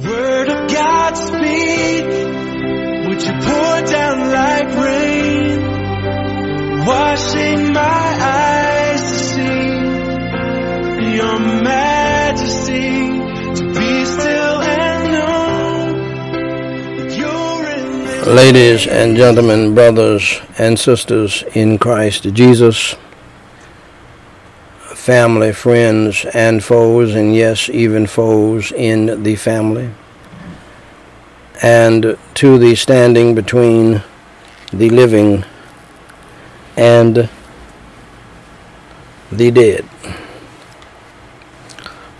Word of God, speak. Would you pour down like rain, washing my eyes to see your majesty, to be still and know that you're in. Ladies and gentlemen, brothers and sisters in Christ Jesus, family, friends, and foes, and yes, even foes in the family, and to the standing between the living and the dead,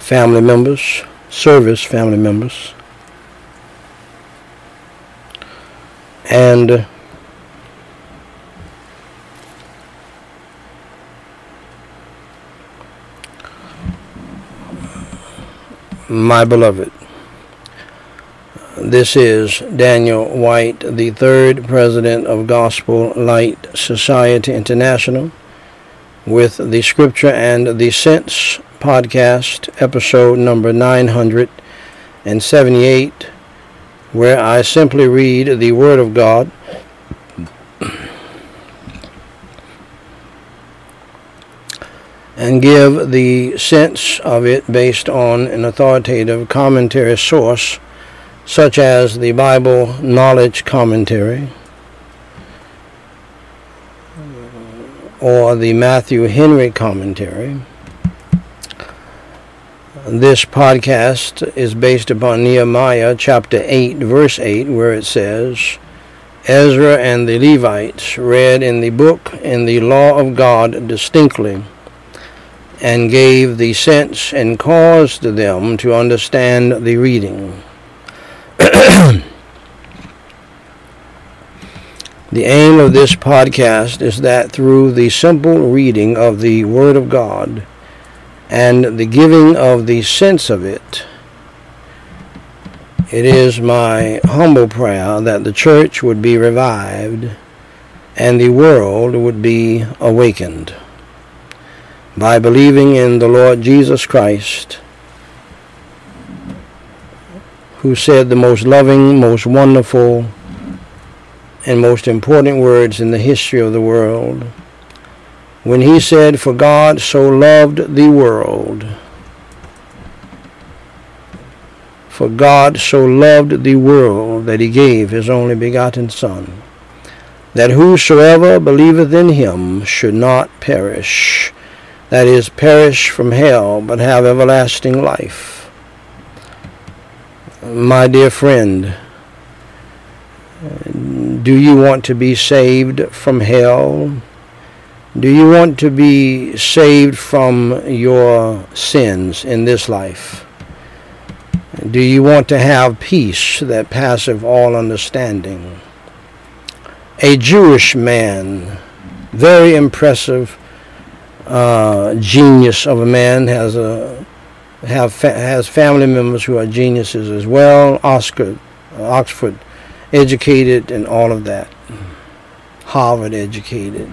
family members, service family members, and my beloved. This is Daniel Whyte III, President of Gospel Light Society International, with the Scripture and the Sense Podcast, episode number 978, where I simply read the Word of God and give the sense of it based on an authoritative commentary source, such as the Bible Knowledge Commentary, or the Matthew Henry Commentary. This podcast is based upon Nehemiah chapter 8, verse 8, where it says, Ezra and the Levites read in the book in the law of God distinctly, and gave the sense and caused them to understand the reading. The aim of this podcast is that through the simple reading of the Word of God and the giving of the sense of it, it is my humble prayer that the church would be revived and the world would be awakened by believing in the Lord Jesus Christ, who said the most loving, most wonderful, and most important words in the history of the world, when he said, "For God so loved the world." For God so loved the world that he gave his only begotten Son, that whosoever believeth in him should not perish, that is, perish from hell, but have everlasting life. My dear friend, do you want to be saved from hell? Do you want to be saved from your sins in this life? Do you want to have peace that passeth all understanding? A Jewish man, very impressive genius of a man, has family members who are geniuses as well, Oxford educated and all of that, Harvard educated.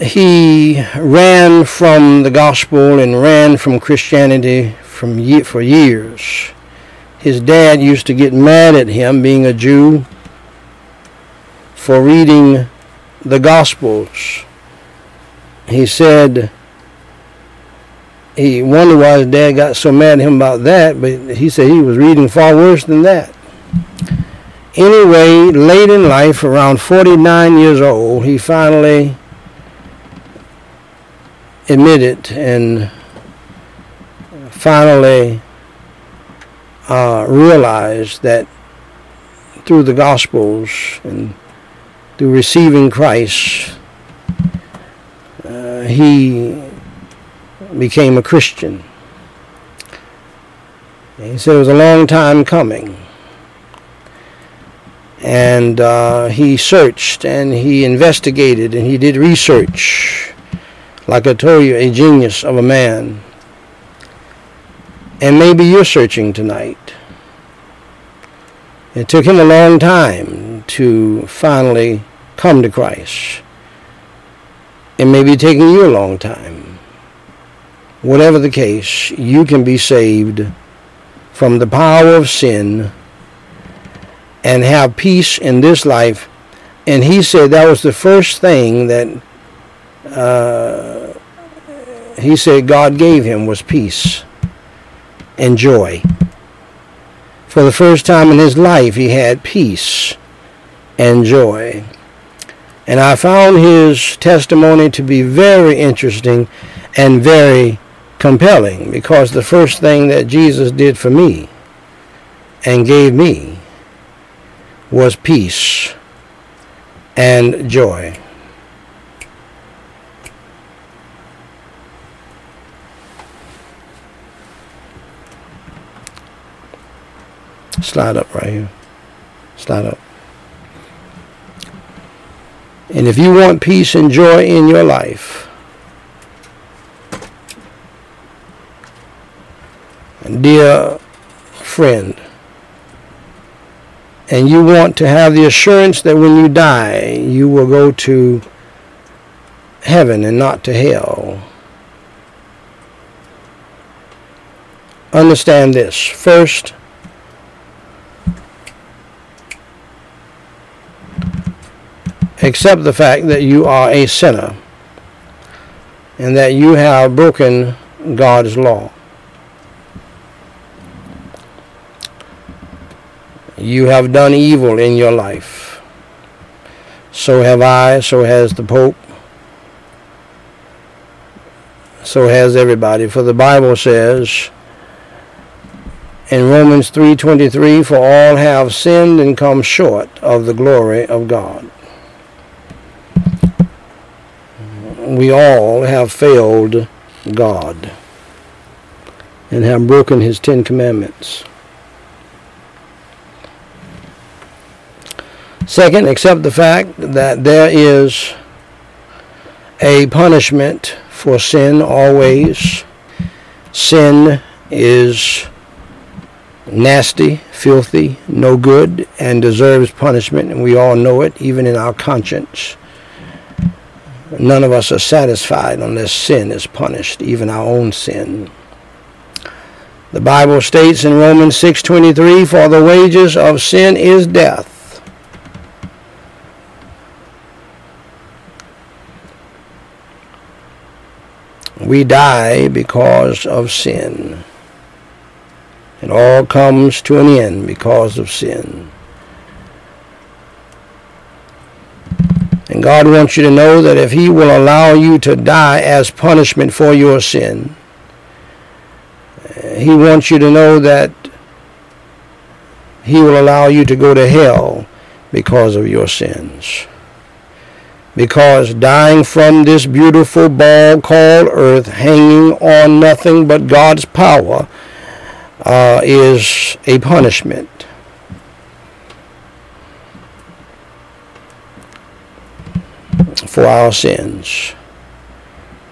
He ran from the gospel and ran from Christianity for years. His dad used to get mad at him, being a Jew, for reading the Gospels. He said he wondered why his dad got so mad at him about that, but he said he was reading far worse than that. Anyway, late in life, around 49 years old, he finally admitted and finally realized that through the Gospels and through receiving Christ, he became a Christian. He said it was a long time coming. And he searched and he investigated and he did research. Like I told you, a genius of a man. And maybe you're searching tonight. It took him a long time to finally come to Christ. It may be taking you a long time. Whatever the case, you can be saved from the power of sin and have peace in this life. And he said that was the first thing that he said God gave him was peace and joy. For the first time in his life, he had peace and joy. And I found his testimony to be very interesting and very compelling, because the first thing that Jesus did for me and gave me was peace and joy. Slide up right here. Slide up. And if you want peace and joy in your life, dear friend, and you want to have the assurance that when you die, you will go to heaven and not to hell, understand this. First, accept the fact that you are a sinner and that you have broken God's law. You have done evil in your life. So have I, so has the Pope, so has everybody. For the Bible says in Romans 3:23, for all have sinned and come short of the glory of God. We all have failed God and have broken his 10 commandments. Second, accept the fact that there is a punishment for sin always. Sin is nasty, filthy, no good, and deserves punishment, and we all know it, even in our conscience. None of us are satisfied unless sin is punished, even our own sin. The Bible states in Romans 6:23, for the wages of sin is death. We die because of sin. It all comes to an end because of sin. And God wants you to know that if he will allow you to die as punishment for your sin, he wants you to know that he will allow you to go to hell because of your sins. Because dying from this beautiful ball called earth, hanging on nothing but God's power, is a punishment. For our sins.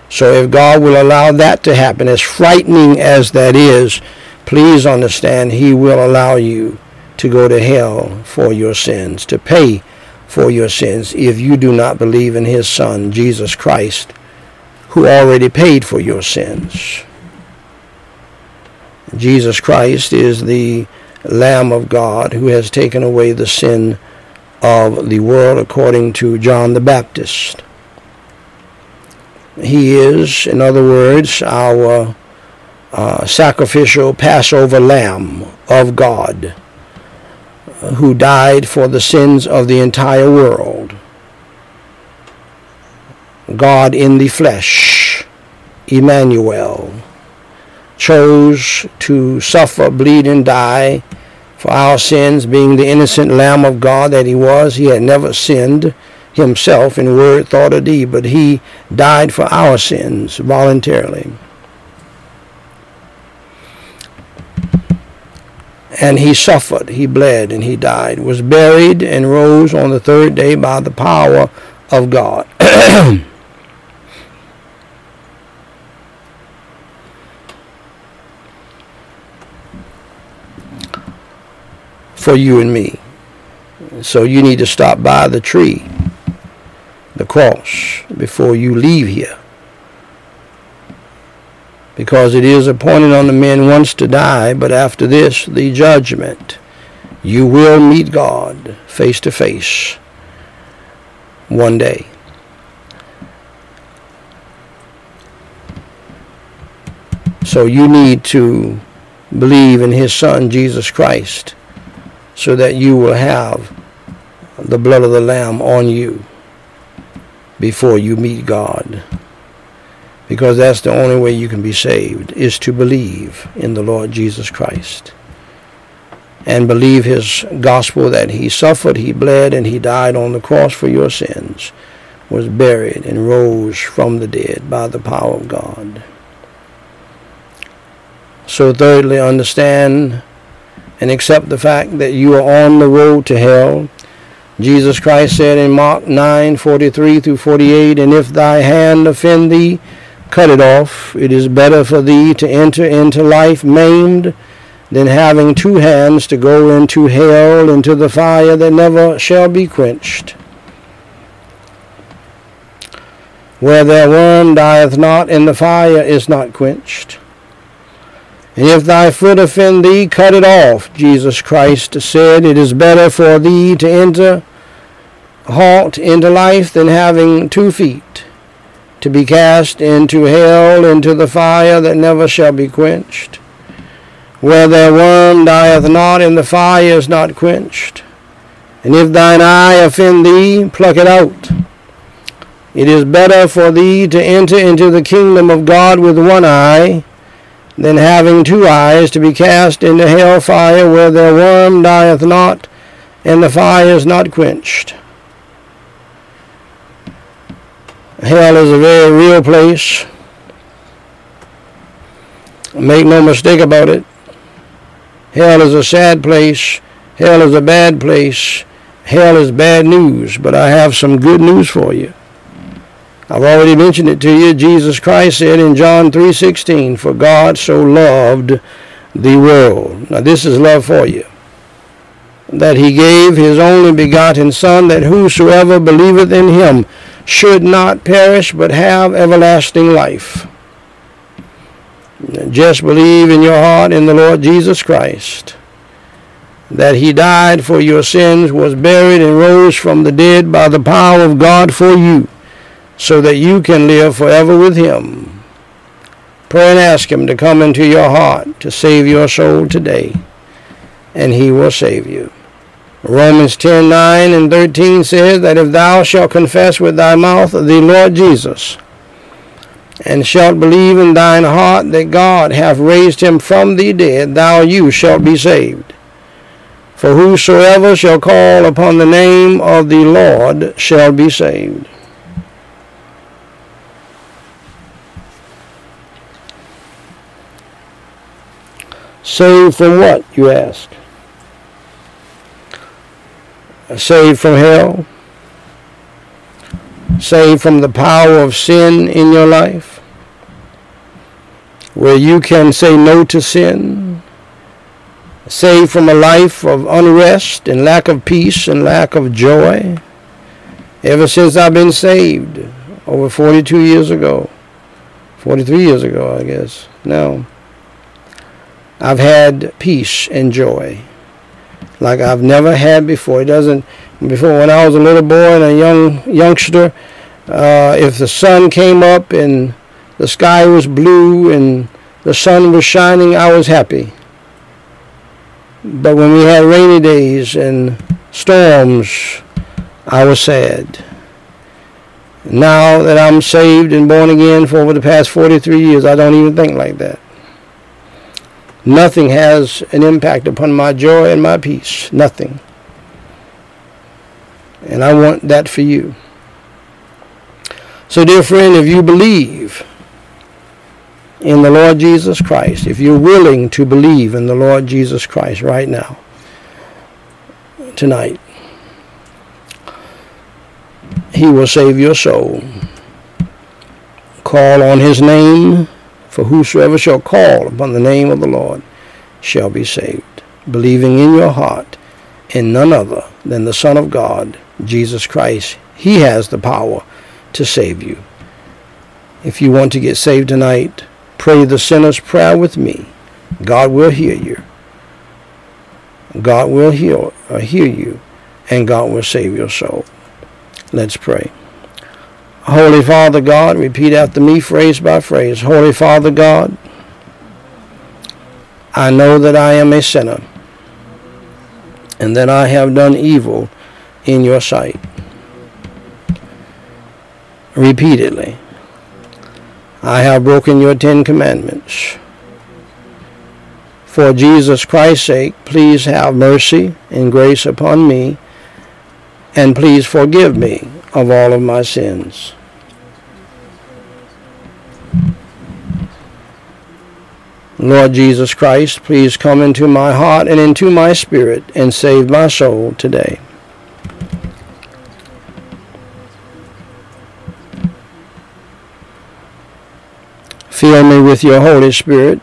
So if God will allow that to happen, as frightening as that is, please understand he will allow you to go to hell for your sins, to pay for your sins, if you do not believe in his Son, Jesus Christ, who already paid for your sins. Jesus Christ is the Lamb of God who has taken away the sin of the world, according to John the Baptist. He is, in other words, our sacrificial Passover Lamb of God, who died for the sins of the entire world. God in the flesh, Emmanuel, chose to suffer, bleed, and die for our sins, being the innocent Lamb of God that he was. He had never sinned himself in word, thought, or deed, but he died for our sins voluntarily. And he suffered, he bled, and he died, was buried, and rose on the third day by the power of God. For you and me. So you need to stop by the tree, the cross, before you leave here, because it is appointed on the men once to die, but after this, the judgment. You will meet God face to face one day. So you need to believe in his son, Jesus Christ, so that you will have the blood of the Lamb on you before you meet God. Because that's the only way you can be saved, is to believe in the Lord Jesus Christ. And believe his gospel, that he suffered, he bled, and he died on the cross for your sins, was buried, and rose from the dead by the power of God. So thirdly, understand and accept the fact that you are on the road to hell. Jesus Christ said in Mark 9:43-48, "And if thy hand offend thee, cut it off. It is better for thee to enter into life maimed than having two hands to go into hell, into the fire that never shall be quenched, where their worm dieth not, and the fire is not quenched. And if thy foot offend thee, cut it off." Jesus Christ said, "It is better for thee to halt into life than having 2 feet to be cast into hell, into the fire that never shall be quenched, where their worm dieth not, and the fire is not quenched. And if thine eye offend thee, pluck it out. It is better for thee to enter into the kingdom of God with one eye, than having 2 eyes to be cast into hell fire, where their worm dieth not, and the fire is not quenched." Hell is a very real place. Make no mistake about it. Hell is a sad place. Hell is a bad place. Hell is bad news, but I have some good news for you. I've already mentioned it to you. Jesus Christ said in John 3:16, "For God so loved the world." Now this is love for you. "That he gave his only begotten Son, that whosoever believeth in him should not perish, but have everlasting life." Just believe in your heart in the Lord Jesus Christ, that he died for your sins, was buried, and rose from the dead by the power of God for you, so that you can live forever with him. Pray and ask him to come into your heart to save your soul today, and he will save you. Romans 10:9-13 says that if thou shalt confess with thy mouth the Lord Jesus, and shalt believe in thine heart that God hath raised him from the dead, you shalt be saved. For whosoever shall call upon the name of the Lord shall be saved. Saved from what, you ask? Saved from hell? Saved from the power of sin in your life? Where you can say no to sin? Saved from a life of unrest and lack of peace and lack of joy? Ever since I've been saved, over 43 years ago, I guess, now, I've had peace and joy like I've never had before. Before, when I was a little boy and a youngster, if the sun came up and the sky was blue and the sun was shining, I was happy. But when we had rainy days and storms, I was sad. Now that I'm saved and born again for over the past 43 years, I don't even think like that. Nothing has an impact upon my joy and my peace. Nothing. And I want that for you. So, dear friend, if you believe in the Lord Jesus Christ, if you're willing to believe in the Lord Jesus Christ right now, tonight, he will save your soul. Call on his name. For whosoever shall call upon the name of the Lord shall be saved, believing in your heart in none other than the Son of God, Jesus Christ. He has the power to save you. If you want to get saved tonight, Pray the sinner's prayer with me. God will hear you. God will hear you, and God will save your soul. Let's pray. Holy Father God, repeat after me phrase by phrase. Holy Father God, I know that I am a sinner and that I have done evil in your sight. Repeatedly, I have broken your 10 commandments. For Jesus Christ's sake, please have mercy and grace upon me, and please forgive me of all of my sins. Lord Jesus Christ, please come into my heart and into my spirit and save my soul today. Fill me with your Holy Spirit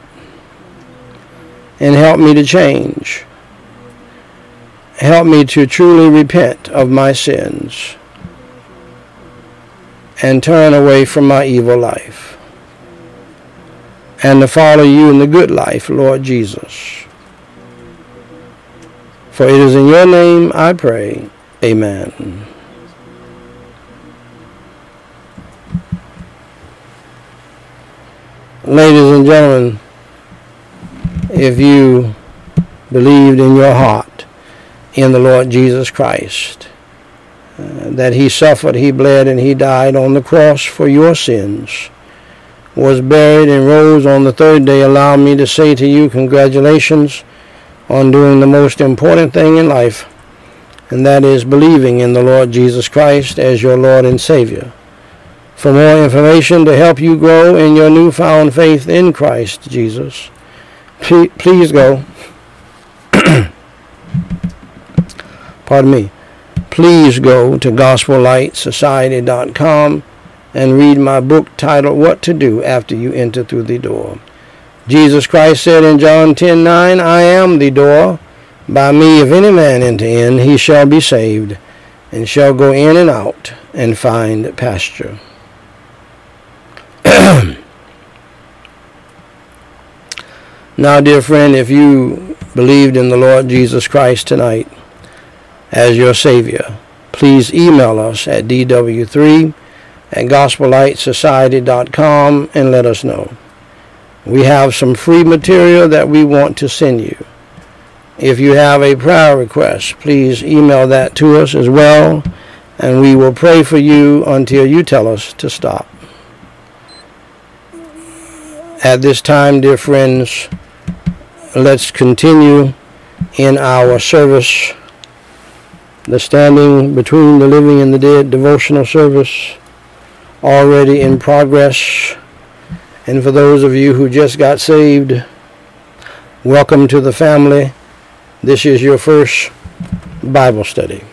and help me to change. Help me to truly repent of my sins and turn away from my evil life and to follow you in the good life, Lord Jesus. For it is in your name I pray. Amen. Ladies and gentlemen, if you believed in your heart in the Lord Jesus Christ, that he suffered, he bled, and he died on the cross for your sins, was buried and rose on the third day, allow me to say to you, congratulations on doing the most important thing in life, and that is believing in the Lord Jesus Christ as your Lord and Savior. For more information to help you grow in your newfound faith in Christ Jesus, please go, pardon me, please go to GospelLightSociety.com and read my book titled What to Do After You Enter Through the Door. Jesus Christ said in John 10:9, I am the door. By me, if any man enter in, he shall be saved and shall go in and out and find pasture. Now, dear friend, if you believed in the Lord Jesus Christ tonight as your Savior, please email us at dw3@gospellightsociety.com and let us know. We have some free material that we want to send you. If you have a prayer request, please email that to us as well, and we will pray for you until you tell us to stop. At this time, dear friends, let's continue in our service, the Standing Between the Living and the Dead devotional service, already in progress. And for those of you who just got saved, welcome to the family. This is your first Bible study.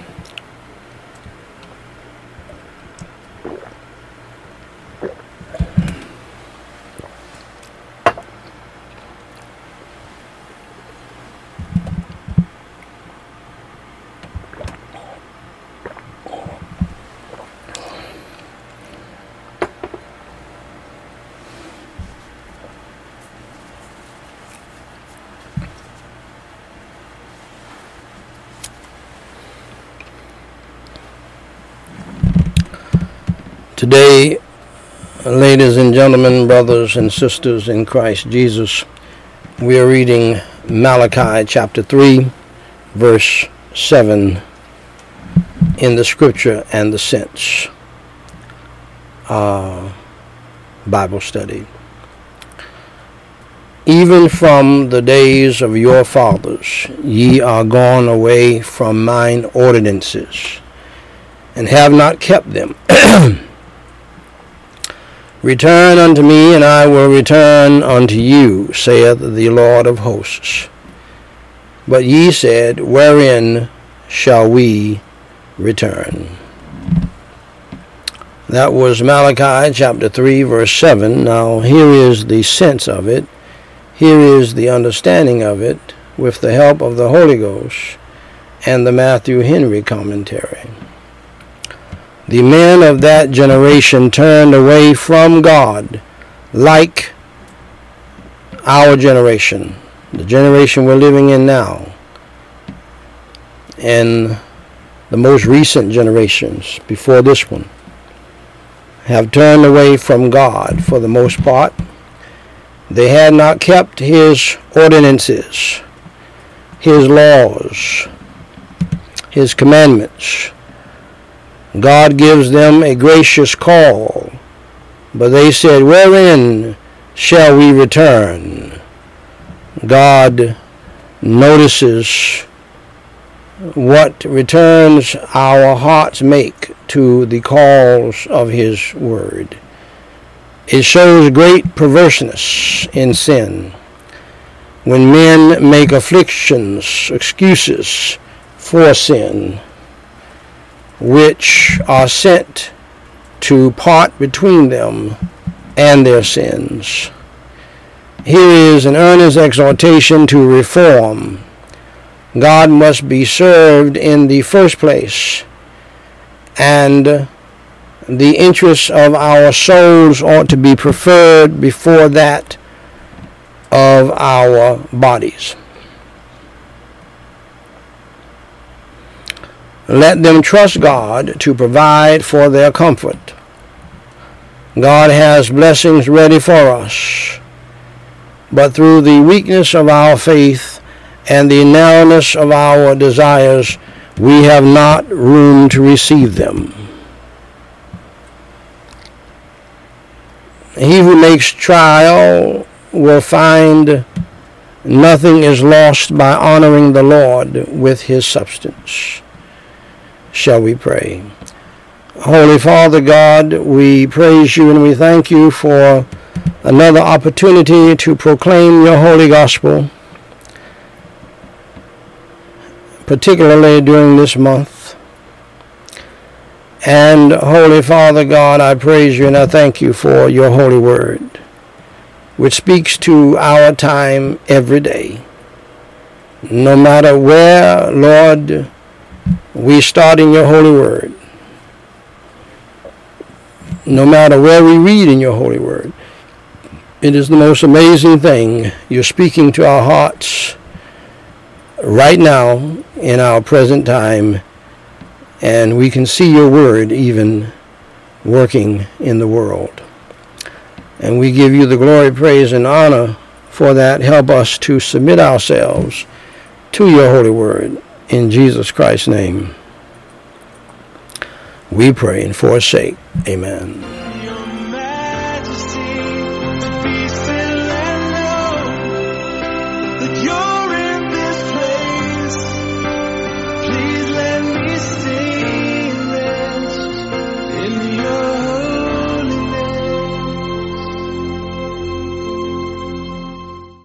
Today, ladies and gentlemen, brothers and sisters in Christ Jesus, we are reading Malachi chapter 3, verse 7 in the Scripture and the Sense Bible study. Even from the days of your fathers, ye are gone away from mine ordinances, and have not kept them. Return unto me, and I will return unto you, saith the Lord of hosts. But ye said, wherein shall we return? That was Malachi chapter 3, verse 7. Now, here is the sense of it. Here is the understanding of it with the help of the Holy Ghost and the Matthew Henry Commentary. The men of that generation turned away from God like our generation, the generation we're living in now, and the most recent generations before this one, have turned away from God for the most part. They had not kept His ordinances, His laws, His commandments. God gives them a gracious call, but they said, "Wherein shall we return?" God notices what returns our hearts make to the calls of His word. It shows great perverseness in sin when men make afflictions, excuses for sin, which are sent to part between them and their sins. Here is an earnest exhortation to reform. God must be served in the first place, and the interests of our souls ought to be preferred before that of our bodies. Let them trust God to provide for their comfort. God has blessings ready for us, but through the weakness of our faith and the narrowness of our desires, we have not room to receive them. He who makes trial will find nothing is lost by honoring the Lord with his substance. Shall we pray? Holy Father God, we praise you and we thank you for another opportunity to proclaim your holy gospel, particularly during this month. And Holy Father God, I praise you and I thank you for your holy word, which speaks to our time every day. No matter where, Lord, we start in your holy word. No matter where we read in your holy word, it is the most amazing thing. You're speaking to our hearts right now, in our present time, and we can see your word even working in the world. And we give you the glory, praise, and honor for that. Help us to submit ourselves to your holy word. In Jesus Christ's name, we pray and forsake. Amen. Please let me see this in your